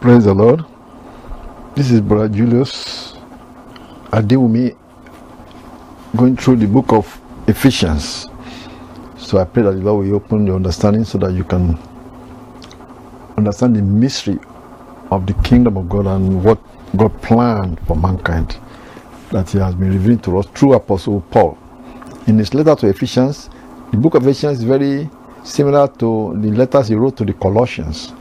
Praise the Lord. This is Brother Julius Adewumi going through the book of Ephesians. So I pray that the Lord will open your understanding so that you can understand the mystery of the kingdom of God and what God planned for mankind, that He has been revealed to us through Apostle Paul. In his letter to Ephesians, the book of Ephesians is very similar to the letters he wrote to the Colossians.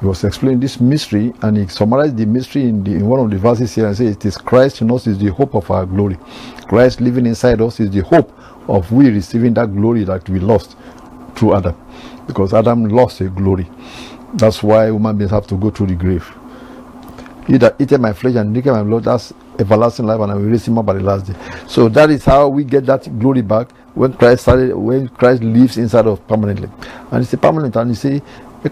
He was explaining this mystery, and he summarized the mystery in one of the verses here and says, it is Christ in us is the hope of our glory. Christ living inside us is the hope of we receiving that glory that we lost through Adam. Because Adam lost a glory. That's why human beings have to go through the grave. He that eateth my flesh and drinketh my blood, that's everlasting life, and I will raise him up at the last day. So that is how we get that glory back when Christ lives inside of us permanently. And it's a permanent, and you see,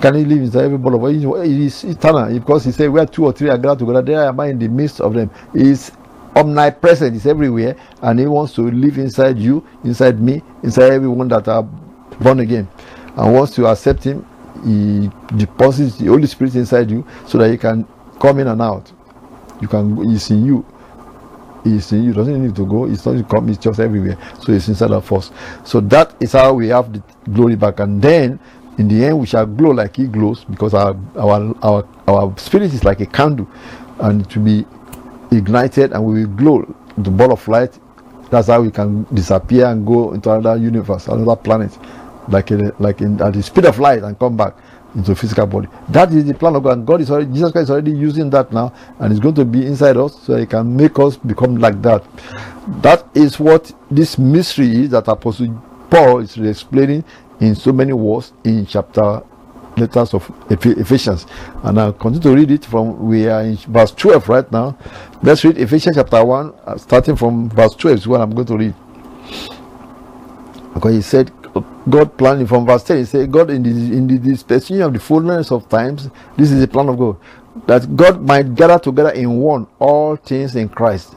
can he live inside every body of us? He is eternal, because he said, where two or three are gathered together, there am I in the midst of them. He is omnipresent, he's everywhere, and he wants to live inside you, inside me, inside everyone that are born again. And once you accept him, he deposits the Holy Spirit inside you so that you can come in and out. You can, he's in you. He's in you, doesn't need to go, it's not to come, it's just everywhere. So it's inside of us. So that is how we have the glory back, and then in the end, we shall glow like he glows, because our spirit is like a candle, and to be ignited, and we will glow. The ball of light. That's how we can disappear and go into another universe, another planet, at the speed of light, and come back into physical body. That is the plan of God. And God is already, Jesus Christ is already using that now, and it's going to be inside us, so He can make us become like that. That is what this mystery is that Apostle Paul is explaining in so many words in letters of Ephesians. And I'll continue to read it from, we are in verse 12 right now. Let's read Ephesians chapter 1, starting from verse 12 is what I'm going to read. Because he said, God planning from verse 10, he said, God in the dispensation of the fullness of times, this is the plan of God, that God might gather together in one all things in Christ,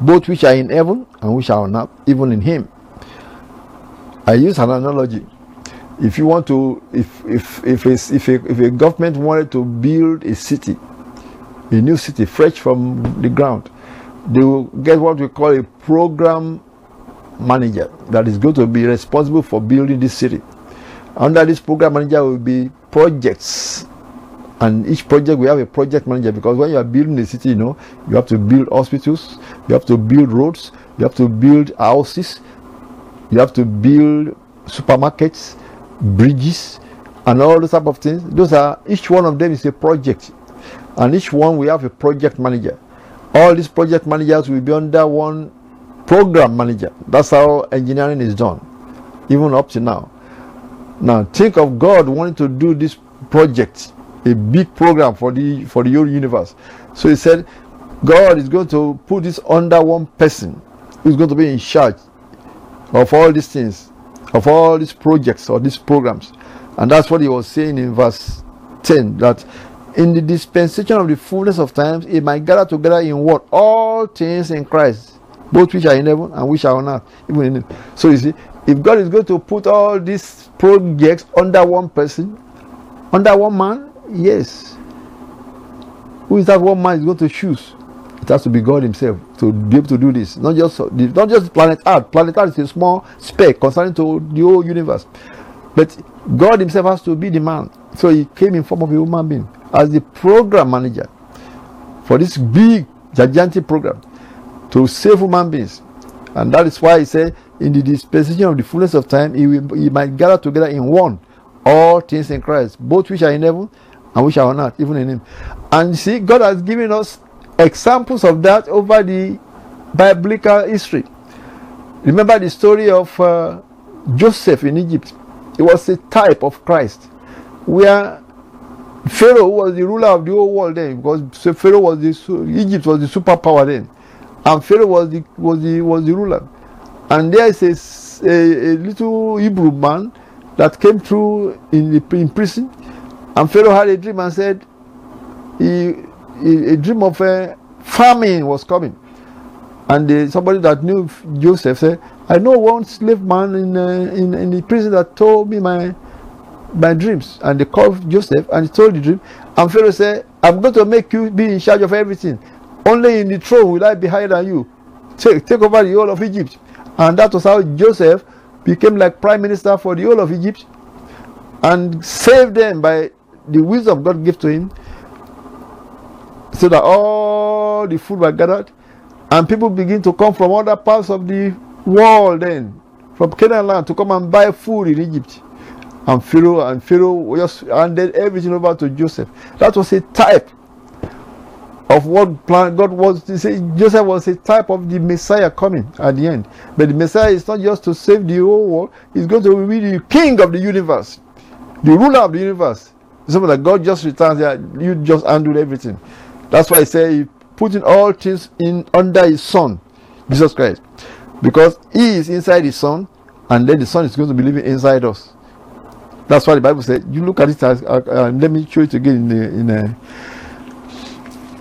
both which are in heaven and which are on earth, even in Him. I use an analogy. If you want to, if a government wanted to build a city, a new city, fresh from the ground, they will get what we call a program manager that is going to be responsible for building this city. Under this program manager will be projects, and each project will have a project manager, because when you are building a city, you know, you have to build hospitals, you have to build roads, you have to build houses, you have to build supermarkets, bridges, and all those type of things. Those are, each one of them is a project, and each one we have a project manager. All these project managers will be under one program manager. That's how engineering is done, even up to now. Now think of God wanting to do this project, a big program for the whole universe. So He said, God is going to put this under one person who's going to be in charge of all these things, of all these projects or these programs. And that's what he was saying in verse 10, that in the dispensation of the fullness of times, it might gather together in what? All things in Christ, both which are in heaven and which are on earth, even in heaven. So you see, if God is going to put all these projects under one person, under one man, yes, who is that one man is going to choose? It has to be God Himself to be able to do this. Not just planet Earth. Planet Earth is a small speck concerning to the whole universe. But God Himself has to be the man. So He came in form of a human being as the program manager for this big, gigantic program to save human beings. And that is why He said, in the dispensation of the fullness of time, He might gather together in one all things in Christ, both which are in heaven and which are on earth, even in Him. And see, God has given us examples of that over the biblical history. Remember the story of Joseph in Egypt. It was a type of Christ, where Pharaoh was the ruler of the whole world then, because Pharaoh was Egypt was the superpower then, and Pharaoh was the ruler. And there is a little Hebrew man that came through in prison, and Pharaoh had a dream and said a dream of a famine was coming, and somebody that knew Joseph said, I know one slave man in the prison that told me my my dreams. And they called Joseph and he told the dream. And Pharaoh said, I'm going to make you be in charge of everything. Only in the throne will I be higher than you. Take over the whole of Egypt. And that was how Joseph became like prime minister for the whole of Egypt and saved them by the wisdom God gave to him, so that all the food were gathered and people begin to come from other parts of the world then, from Canaan land, to come and buy food in Egypt. And Pharaoh just handed everything over to Joseph. That was a type of what plan God was to say. Joseph was a type of the Messiah coming at the end. But the Messiah is not just to save the whole world, he's going to be the king of the universe, the ruler of the universe. So that God just returns there, you just undo everything. That's why I say putting all things in under his son, Jesus Christ. Because he is inside his son, and then the son is going to be living inside us. That's why the Bible said, you look at it as let me show it again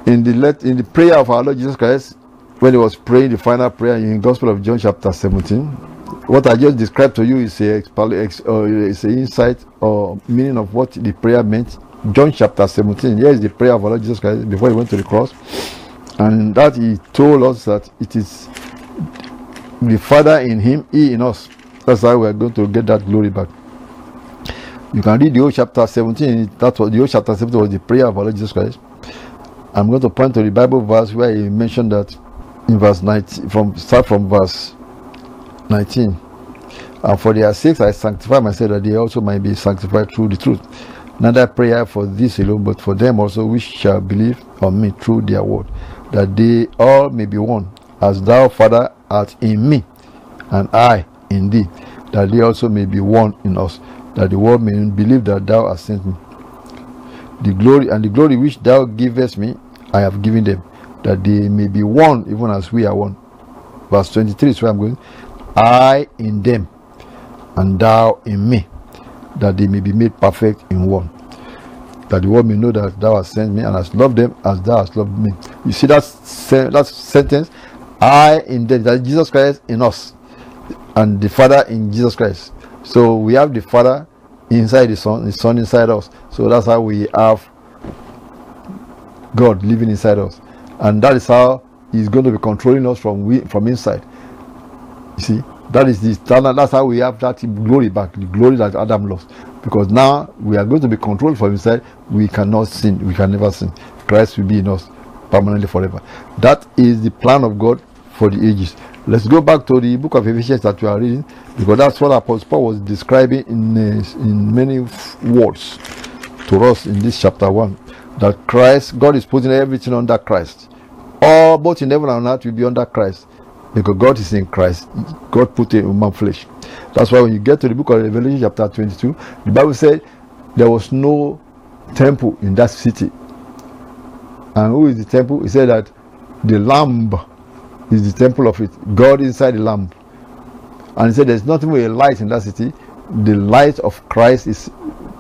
in the prayer of our Lord Jesus Christ, when he was praying the final prayer in the Gospel of John chapter 17. What I just described to you is an insight or meaning of what the prayer meant. John chapter 17, here is the prayer of our Lord Jesus Christ before he went to the cross. And that he told us that it is the Father in him, he in us. That's how we are going to get that glory back. You can read the whole chapter 17. That was the whole chapter 17 was the prayer of our Lord Jesus Christ. I'm going to point to the Bible verse where he mentioned that in verse 19, start from verse 19. And for their sakes I sanctify myself, that they also might be sanctified through the truth. Neither prayer for this alone, but for them also which shall believe on me through their word, that they all may be one, as thou, Father, art in me, and I in thee, that they also may be one in us, that the world may believe that thou hast sent me. The glory which thou givest me, I have given them, that they may be one, even as we are one. Verse 23 is where I'm going. I in them, and thou in me, that they may be made perfect in one. That the world may know that thou hast sent me, and hast loved them as thou hast loved me. You see that sentence, I in them, that is Jesus Christ in us, and the Father in Jesus Christ. So we have the Father inside the Son inside us. So that's how we have God living inside us, and that is how he's going to be controlling us from inside. You see, that is the standard. That's how we have that glory back, the glory that Adam lost, because now we are going to be controlled from inside. We cannot sin, we can never sin. Christ will be in us permanently forever. That is the plan of God for the ages. Let's go back to the book of Ephesians that we are reading, because that's what Apostle Paul was describing in many words to us in this chapter 1. That Christ, God is putting everything under Christ. All, both in heaven and earth, will be under Christ, because God is in Christ. God put it in human flesh. That's why when you get to the book of Revelation chapter 22, the Bible said there was no temple in that city. And who is the temple? He said that the Lamb is the temple of it, God inside the Lamb. And he said there's nothing with a light in that city. The light of Christ is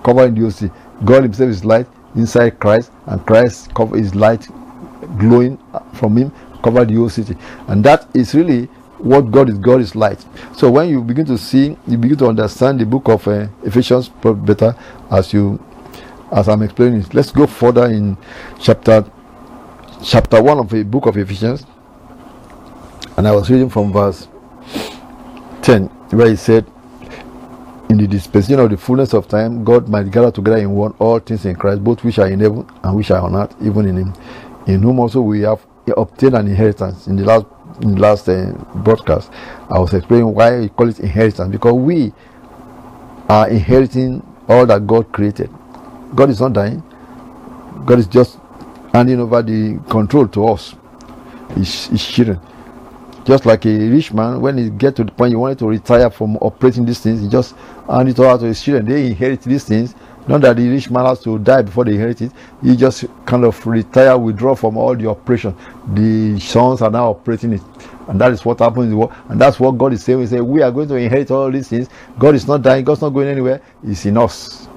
covering the city. God himself is light inside Christ, and Christ is light glowing from him, cover the whole city. And that is really what God is. God is light. So when you begin to see, you begin to understand the book of Ephesians better as I'm explaining it. Let's go further in chapter 1 of the book of Ephesians. And I was reading from verse 10, where he said, in the dispensation of the fullness of time, God might gather together in one all things in Christ, both which are in heaven and which are on earth, even in him, in whom also we have obtained an inheritance. In the last broadcast, I was explaining why we call it inheritance, because we are inheriting all that God created. God is not dying. God is just handing over the control to us, his children. Just like a rich man, when he gets to the point he wanted to retire from operating these things, he just hand it over to his children. They inherit these things. Not that the rich man has to die before they inherit it. He just kind of retire, withdraw from all the operation. The sons are now operating it. And that is what happens in the world. And that's what God is saying. He said, we are going to inherit all these things. God is not dying. God's not going anywhere. He's in us.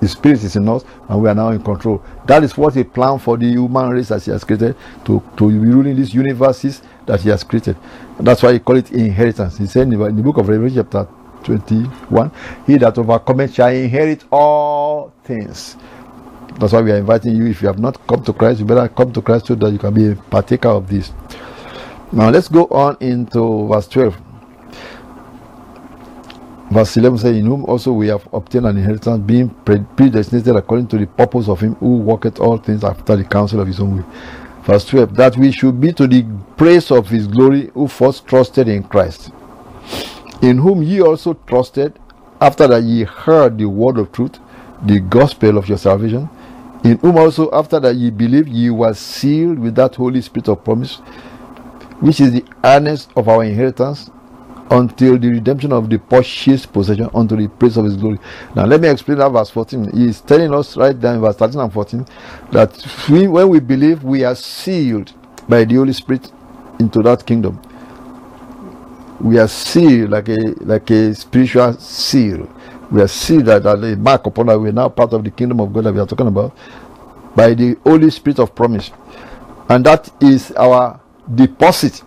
His spirit is in us, and we are now in control. That is what a plan for the human race that he has created, to be ruling these universes that he has created. And that's why he called it inheritance. He said in the book of Revelation chapter 21. He that overcometh shall inherit all things. That's why we are inviting you. If you have not come to Christ, you better come to Christ so that you can be a partaker of this. Now let's go on into verse 12. Verse 11 says, in whom also we have obtained an inheritance, being predestinated according to the purpose of him who worketh all things after the counsel of his own will. Verse 12, that we should be to the praise of his glory, who first trusted in Christ, in whom ye also trusted, after that ye heard the word of truth, the gospel of your salvation, in whom also after that ye believed, ye were sealed with that Holy Spirit of promise, which is the earnest of our inheritance, until the redemption of the purchased possession, unto the praise of his glory. Now let me explain that verse 14. He is telling us right there in verse 13 and 14 that when we believe, we are sealed by the Holy Spirit into that kingdom. We are sealed like a spiritual seal. We are sealed that a mark upon that we are now part of the kingdom of God that we are talking about, by the Holy Spirit of promise. And that is our deposit.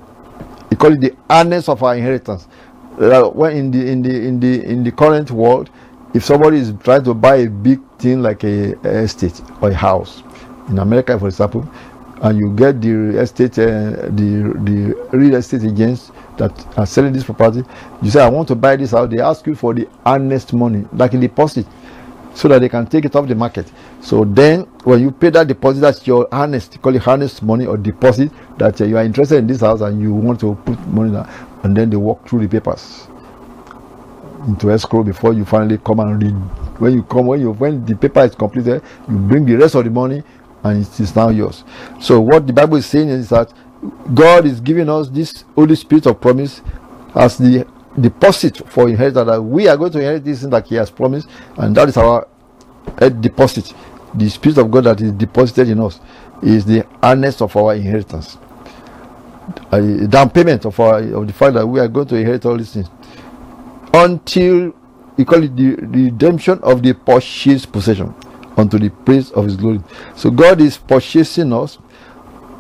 He called it the earnest of our inheritance. When in the current world, if somebody is trying to buy a big thing like a estate or a house in America, for example, and you get the estate, the real estate agents that are selling this property, you say, I want to buy this house. They ask you for the earnest money, like a deposit, so that they can take it off the market. So then when you pay that deposit, that's your earnest, call it earnest money or deposit, that you are interested in this house and you want to put money down, and then they walk through the papers into escrow before you finally come and read. When the paper is completed, you bring the rest of the money and it is now yours. So what the Bible is saying is that God is giving us this Holy Spirit of promise as the deposit for inheritance, that we are going to inherit this thing that he has promised, and that is our deposit. The Spirit of God that is deposited in us is the earnest of our inheritance, a down payment of the fact that we are going to inherit all these things, until we call it the redemption of the purchased possession, unto the praise of his glory. So God is purchasing us,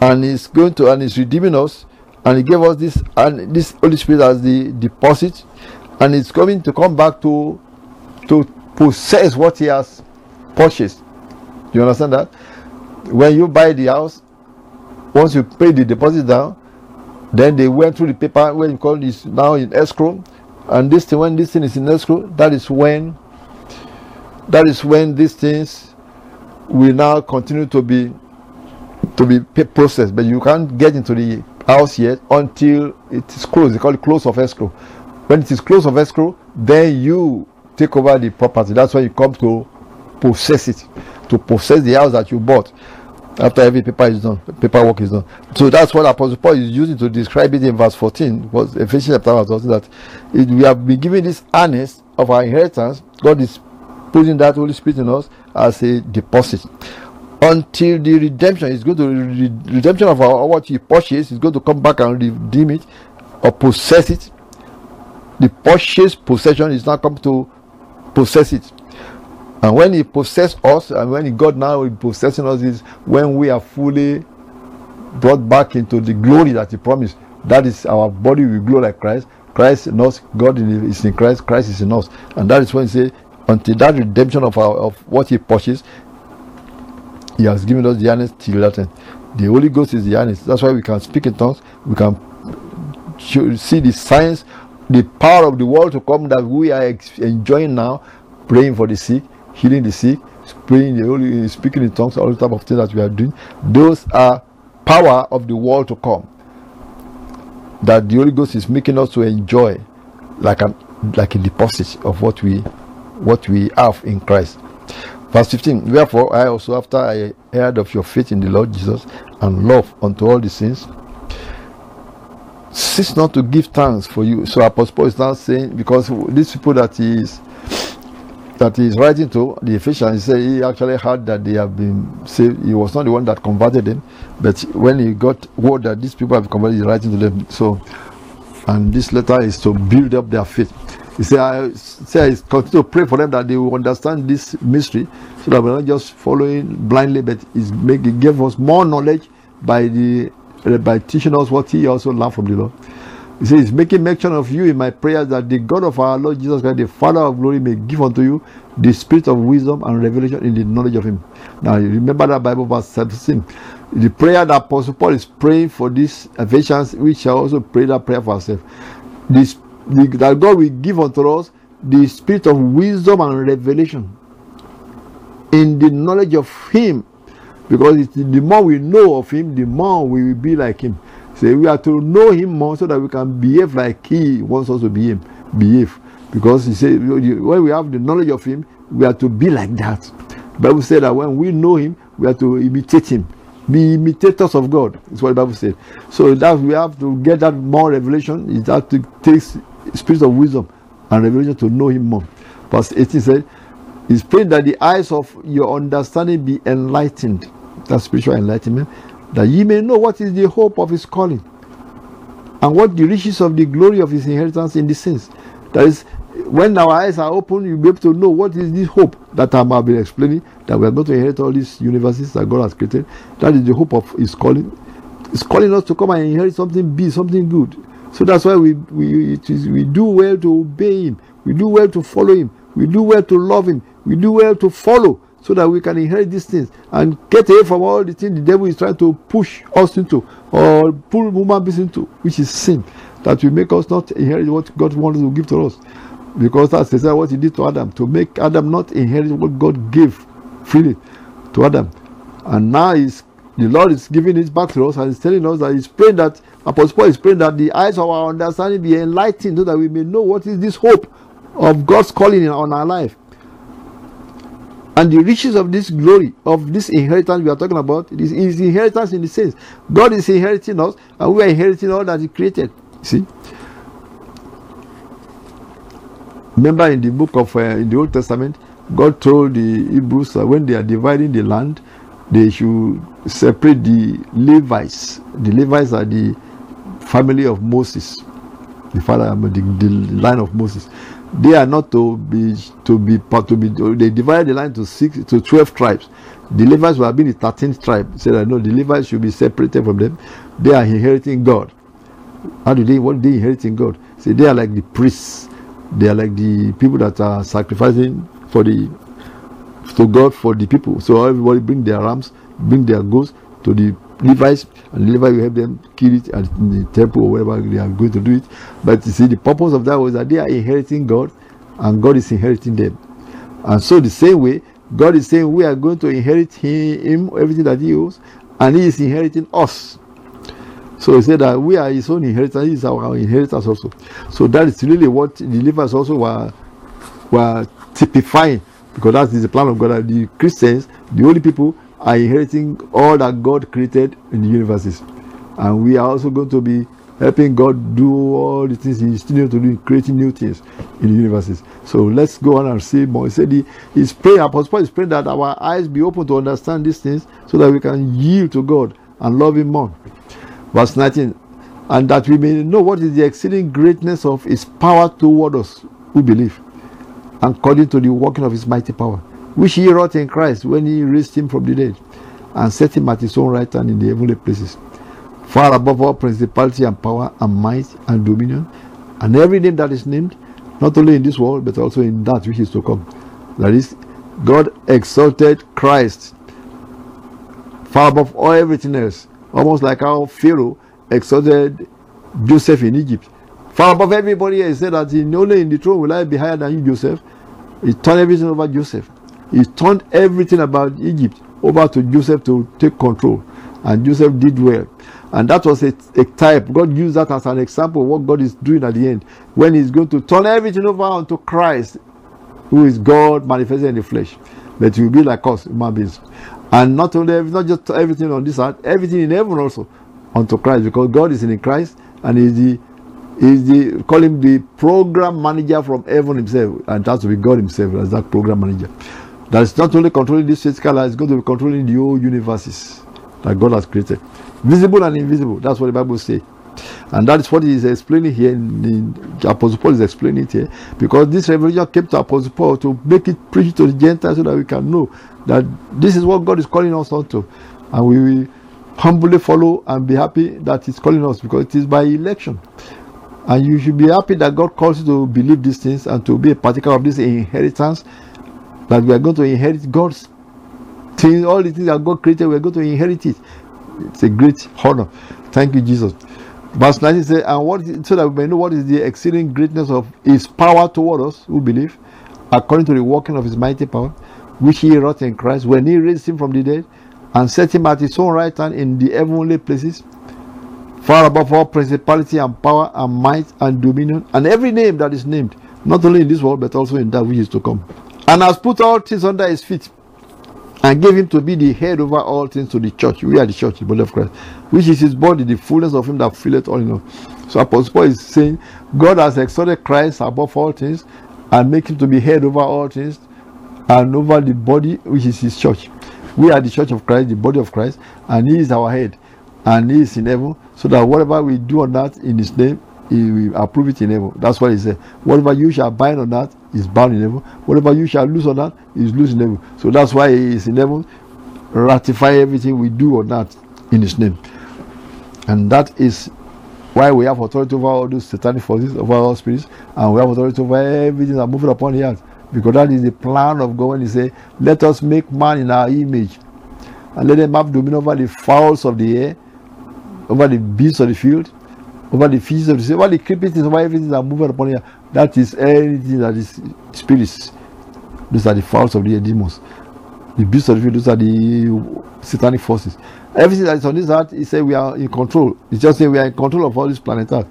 and is redeeming us. And he gave us this Holy Spirit as the deposit, and it's going to come back to possess what he has purchased. Do you understand that? When you buy the house, once you pay the deposit down, then they went through the paper, where you call this now in escrow, and when this thing is in escrow, that is when these things will now continue to be processed. But you can't get into the house yet until it is closed. They call it close of escrow. When it is close of escrow, then you take over the property. That's when you come to possess it, to possess the house that you bought, after every paperwork is done. So that's what Apostle Paul is using to describe it in verse 14, was Ephesians chapter 14, that we have been given this earnest of our inheritance. God is putting that Holy Spirit in us as a deposit, until the redemption is going to redemption of what he purchased is going to come back and redeem it or possess it. The purchased possession is now come to possess it, and when he possesses us, and when God now is possessing us, is when we are fully brought back into the glory that he promised. That is, our body will glow like Christ. Christ in us, God is in Christ, Christ is in us, and that is when he says, until that redemption of what he purchased. He has given us the earnest till that end. The Holy Ghost is the earnest. That's why we can speak in tongues. We can see the signs, the power of the world to come that we are enjoying now, praying for the sick, healing the sick, speaking in tongues, all the type of things that we are doing. Those are power of the world to come that the Holy Ghost is making us to enjoy, like a deposit of what we have in Christ. Verse 15, wherefore I also, after I heard of your faith in the Lord Jesus, and love unto all the saints, cease not to give thanks for you. So Apostle Paul is now saying, because these people that he is writing to, the Ephesians, he said he actually heard that they have been saved. He was not the one that converted them, but when he got word that these people have converted, he's writing to them. So, and this letter is to build up their faith. He said, I continue to pray for them that they will understand this mystery, so that we're not just following blindly, but he gave us more knowledge by teaching us what he also learned from the Lord. He says, making mention of you in my prayers, that the God of our Lord Jesus Christ, the Father of glory, may give unto you the spirit of wisdom and revelation in the knowledge of him. Now, you remember that Bible verse 17. The prayer that Apostle Paul is praying for these affections, we shall also pray that prayer for ourselves. That God will give unto us the spirit of wisdom and revelation in the knowledge of him. Because it's, the more we know of him, the more we will be like him. So we are to know him more so that we can behave like he wants us to behave. Because he said, when we have the knowledge of him, we are to be like that. The Bible said that when we know him, we are to imitate him. Be imitators of God. That's what the Bible said. So that we have to get that more revelation. It has to take spirit of wisdom and revelation to know him more. Verse 18 said, he's praying that the eyes of your understanding be enlightened. That's spiritual enlightenment. That ye may know what is the hope of his calling, and what the riches of the glory of his inheritance in the saints. That is, when our eyes are open, you'll be able to know what is this hope that I have been explaining, that we are going to inherit all these universes that God has created. That is the hope of his calling. He's calling us to come and inherit something big, something good. So that's why we do well to obey him. We do well to follow him. We do well to love him. We do well to follow, so that we can inherit these things and get away from all the things the devil is trying to push us into, or pull human beings into, which is sin, that will make us not inherit what God wants to give to us. Because that's exactly what he did to Adam, to make Adam not inherit what God gave freely to Adam. And now the Lord is giving it back to us, and he's telling us that he's praying that, Apostle Paul is praying that the eyes of our understanding be enlightened, so that we may know what is this hope of God's calling on our life. And the riches of this glory, of this inheritance we are talking about, it is inheritance in the sense. God is inheriting us, and we are inheriting all that he created. See? Remember in the book of, in the Old Testament, God told the Hebrews that when they are dividing the land, they should separate the Levites. The Levites are the family of Moses, the father, the line of Moses. They are not to be. They divided the line to 12 tribes. The Levites were being the 13th tribe. Said that no, the Levites should be separated from them. They are inheriting God. How do they? What do they inherit in God? See, they are like the priests. They are like the people that are sacrificing to God for the people. So everybody bring their rams, bring their goats to the Levites, and the Levites will help them kill it at the temple or wherever they are going to do it. But you see, the purpose of that was that they are inheriting God, and God is inheriting them. And so the same way, God is saying we are going to inherit him, everything that he owns, and he is inheriting us. So he said that we are his own inheritors, he is our inheritors also. So that is really what the Levites also were typifying, because that is the plan of God, that the Christians, the holy people, are inheriting all that God created in the universes, and we are also going to be helping God do all the things He is still to do, creating new things in the universes. So let's go on and see more. He said He's praying, Apostle Paul is praying that our eyes be open to understand these things, so that we can yield to God and love Him more. Verse 19, and that we may know what is the exceeding greatness of His power toward us who believe, according to the working of His mighty power, which he wrought in Christ when he raised him from the dead, and set him at his own right hand in the heavenly places, far above all principality and power and might and dominion, and every name that is named, not only in this world, but also in that which is to come. That is, God exalted Christ far above all everything else, almost like how Pharaoh exalted Joseph in Egypt. Far above everybody else, he said that only in the throne will I be higher than you, Joseph. He turned everything over Joseph. He turned everything about Egypt over to Joseph to take control. And Joseph did well. And that was a type. God used that as an example of what God is doing at the end, when he's going to turn everything over unto Christ, who is God manifested in the flesh. But he will be like us, human beings. And not just everything on this earth, everything in heaven also unto Christ. Because God is in Christ, and He's call him the program manager from heaven himself. And that's to be God himself as that program manager. That is not only controlling this physical life, it's going to be controlling the whole universes that God has created. Visible and invisible, that's what the Bible says. And that is what he is explaining here, Apostle Paul is explaining it here, because this revelation came to Apostle Paul to make it preach to the Gentiles so that we can know that this is what God is calling us onto. And we will humbly follow and be happy that he's calling us, because it is by election. And you should be happy that God calls you to believe these things and to be a partaker of this inheritance, that we are going to inherit God's things, all the things that God created, we are going to inherit it. It's a great honor. Thank you, Jesus. Verse 19 says, and so that we may know what is the exceeding greatness of His power toward us who believe, according to the working of His mighty power, which He wrought in Christ, when He raised Him from the dead, and set Him at His own right hand in the heavenly places, far above all principality and power and might and dominion, and every name that is named, not only in this world, but also in that which is to come. And has put all things under His feet, and gave Him to be the head over all things to the church. We are the church, the body of Christ, which is His body, the fullness of Him that filleth all in all. So Apostle Paul is saying, God has exalted Christ above all things, and make Him to be head over all things, and over the body, which is His church. We are the church of Christ, the body of Christ, and He is our head, and He is in heaven, so that whatever we do on earth in His name, He will approve it in heaven. That's what He said. Whatever you shall bind on earth is bound in heaven. Whatever you shall loose on earth is loose in heaven. So that's why He is in heaven. Ratify everything we do on earth in His name. And that is why we have authority over all those satanic forces, over all spirits, and we have authority over everything that moves upon the earth. Because that is the plan of God when He said, let us make man in our image, and let them have dominion over the fowls of the air, over the beasts of the field, over the fishes of the sea, over the creeping things, over everything that moves upon the earth. That is anything that is spirits. Those are the fowls of the air, demons. The beasts of the field, those are the satanic forces. Everything that is on this earth, He said we are in control. He just said we are in control of all this planet earth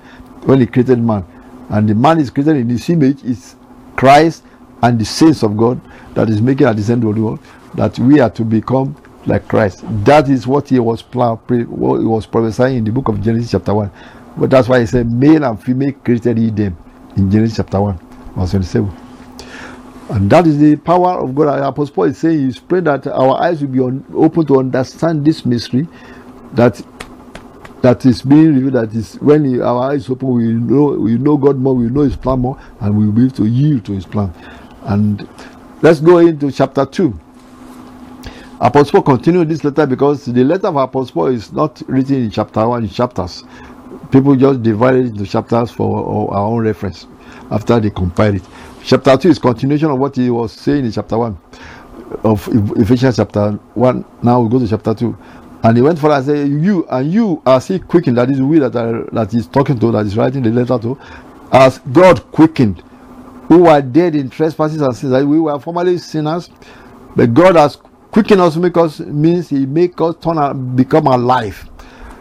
when He created man. And the man is created in His image, is Christ and the saints of God that is making at the end of the world, that we are to become like Christ. That is what He was prophesying in the book of Genesis chapter 1. But that's why He said, male and female created He them in Genesis chapter 1, verse 27. And that is the power of God. Apostle Paul is saying, he's praying that our eyes will be open to understand this mystery that is being revealed. That is, when our eyes open, we know God more, we know His plan more, and we will be able to yield to His plan. And let's go into chapter 2. Apostle Paul continued this letter because the letter of Apostle Paul is not written in chapter 1, in chapters. People just divided it into chapters for our own reference after they compiled it. Chapter 2 is continuation of what he was saying in chapter 1 of Ephesians chapter 1. Now we go to chapter 2. And he went further and said, you are still quickened. That is we that he's talking to, that is writing the letter to, as God quickened, who were dead in trespasses and sins. We were formerly sinners, but God has quickened us, make us, means He make us turn and become alive.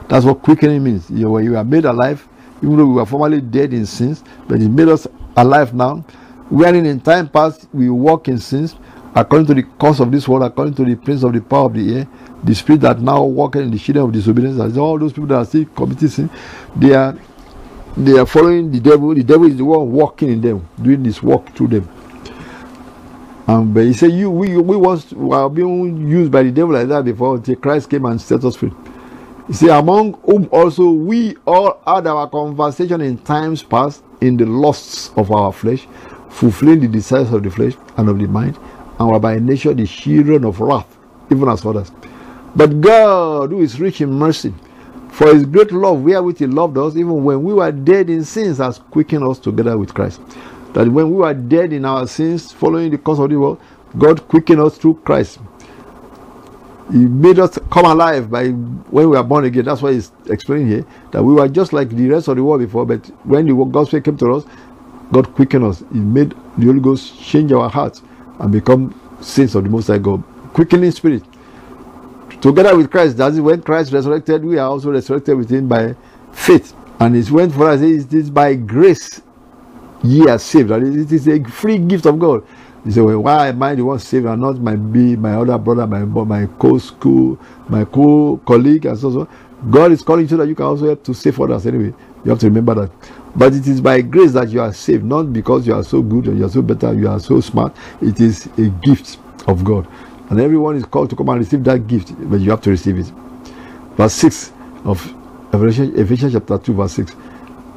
That's what quickening means. You are made alive, even though we were formerly dead in sins, but He made us alive now. Wherein in time past we walk in sins, according to the course of this world, according to the prince of the power of the air, the spirit that now walketh in the children of disobedience. That is all those people that are still committing sin. They are following the devil. The devil is the one walking in them, doing this work through them. But he said, we once were being used by the devil like that before, until Christ came and set us free. He said, among whom also we all had our conversation in times past, in the lusts of our flesh, fulfilling the desires of the flesh and of the mind, and were by nature the children of wrath, even as others. But God, who is rich in mercy, for His great love wherewith He loved us, even when we were dead in sins, has quickened us together with Christ. That when we were dead in our sins, following the course of the world, God quickened us through Christ. He made us come alive by when we are born again. That's why He's explaining here that we were just like the rest of the world before, but when the gospel came to us, God quickened us. He made the Holy Ghost change our hearts and become saints of the Most High God. Quickening spirit. Together with Christ, that is when Christ resurrected, we are also resurrected with Him by faith. And it went for us, it is by grace ye are saved. That is, it is a free gift of God. You say, well, why am I the one saved and not my other brother, my co-school, my co-colleague, and so on? God is calling you so that you can also help to save others anyway. You have to remember that. But it is by grace that you are saved, not because you are so good and you are so better, you are so smart. It is a gift of God. And everyone is called to come and receive that gift, but you have to receive it. Verse 6 of Ephesians chapter 2, verse 6.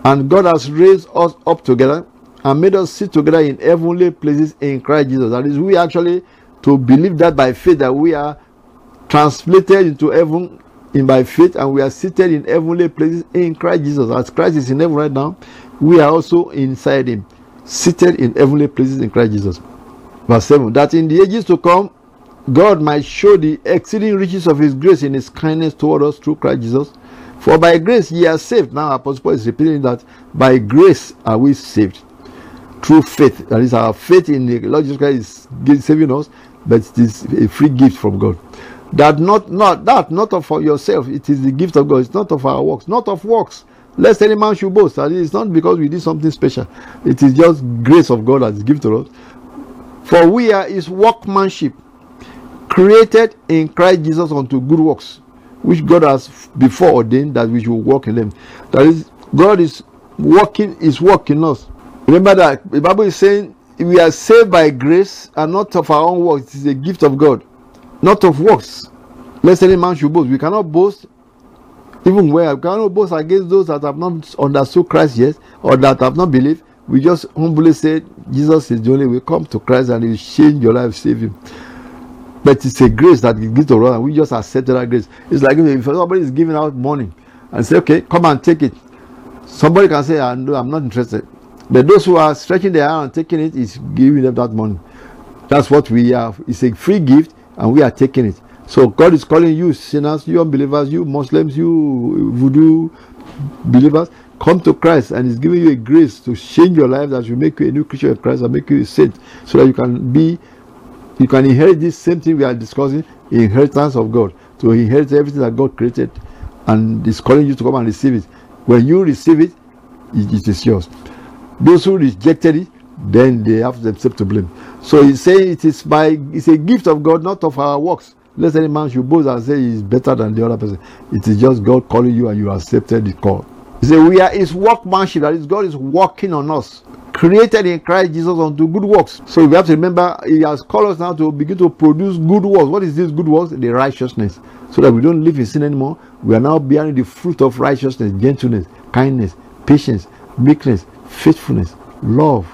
And God has raised us up together and made us sit together in heavenly places in Christ Jesus. That is, we actually to believe that by faith that we are translated into heaven by faith, and we are seated in heavenly places in Christ Jesus. As Christ is in heaven right now, we are also inside him, seated in heavenly places in Christ Jesus. Verse 7, that in the ages to come, God might show the exceeding riches of his grace in his kindness toward us through Christ Jesus. For by grace ye are saved. Now Apostle Paul is repeating that by grace are we saved. Through faith. That is, our faith in the Lord Jesus Christ is saving us, but it is a free gift from God. That not of yourself, it is the gift of God. It's not of our works, not of works. Lest any man should boast. That is, not because we did something special. It is just grace of God that is given to us. For we are his workmanship, created in Christ Jesus unto good works, which God has before ordained that we should walk in them. That is, God is working his work in us. Remember that the Bible is saying we are saved by grace and not of our own works. It is a gift of God, not of works. Lest any man should boast. We cannot boast, even where we cannot boast against those that have not understood Christ yet or that have not believed. We just humbly say, Jesus is the only way. Come to Christ and he will change your life, save you. But it's a grace that gives to us, and we just accept that grace. It's like if somebody is giving out money and say, okay, come and take it. Somebody can say, no, I'm not interested. But those who are stretching their hand and taking it is giving them that money. That's what we have. It's a free gift, and we are taking it. So God is calling you sinners, you unbelievers, you Muslims, you voodoo believers, come to Christ, and he's giving you a grace to change your life that will make you a new creature in Christ and make you a saint, so that you can inherit this same thing we are discussing, inheritance of God. To inherit everything that God created, and is calling you to come and receive it. When you receive it, it is yours. Those who rejected it, then they have themselves to blame. So he's saying it's a gift of God, not of our works. Lest any man should boast and say he's better than the other person. It is just God calling you, and you accepted the call. He said, we are his workmanship, that is, God is working on us, created in Christ Jesus unto good works. So we have to remember, he has called us now to begin to produce good works. What is this good works? The righteousness. So that we don't live in sin anymore. We are now bearing the fruit of righteousness, gentleness, kindness, patience, meekness, faithfulness, love.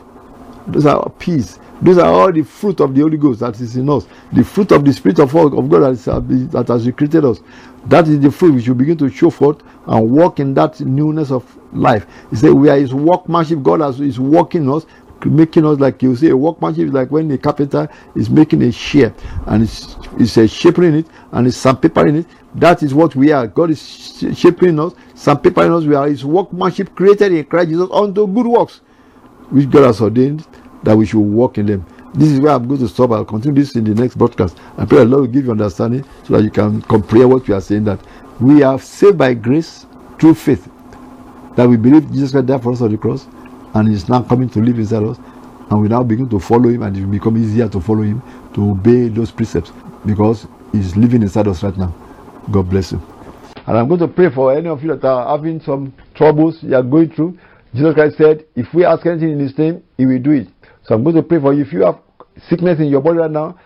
Those are peace. These are all the fruit of the Holy Ghost that is in us. The fruit of the Spirit of God that has created us. That is the fruit we should begin to show forth and walk in that newness of life. He said, we are his workmanship. God is working us, making us like, you say, a workmanship is like when the carpenter is making a shear and is shaping it and is sandpapering it. That is what we are. God is shaping us, sandpapering us. We are his workmanship, created in Christ Jesus unto good works, which God has ordained that we should walk in them. This is where I'm going to stop. I'll continue this in the next broadcast. I pray the Lord will give you understanding so that you can compare what we are saying, that we are saved by grace through faith, that we believe Jesus Christ died for us on the cross, and he's now coming to live inside us, and we now begin to follow him, and it will become easier to follow him, to obey those precepts, because he's living inside us right now. God bless him. And I'm going to pray for any of you that are having some troubles you are going through. Jesus Christ said, if we ask anything in his name, he will do it. So I'm going to pray for you. If you have sickness in your body right now,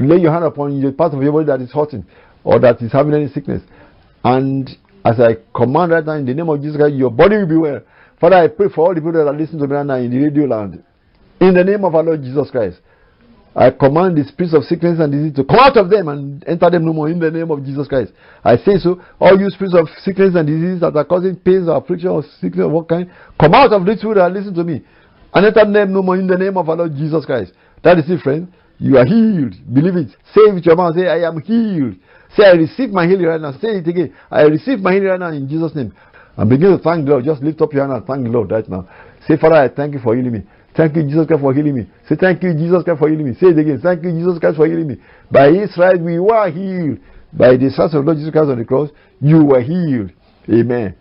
lay your hand upon the part of your body that is hurting or that is having any sickness. And as I command right now in the name of Jesus Christ, your body will be well. Father, I pray for all the people that are listening to me right now in the radio land. In the name of our Lord Jesus Christ, I command the spirits of sickness and disease to come out of them and enter them no more in the name of Jesus Christ. I say so. All you spirits of sickness and disease that are causing pains or affliction or sickness of what kind, come out of these people that are listening to me. And let that name no more in the name of our Lord Jesus Christ. That is it, friend. You are healed. Believe it. Say it with your mouth. Say, I am healed. Say, I receive my healing right now. Say it again. I receive my healing right now in Jesus' name. And begin to thank the Lord. Just lift up your hand and thank the Lord right now. Say, Father, I thank you for healing me. Thank you, Jesus Christ, for healing me. Say, thank you, Jesus Christ, for healing me. Say it again. Thank you, Jesus Christ, for healing me. By his stripes we were healed. By the stripes of Lord Jesus Christ on the cross, you were healed. Amen.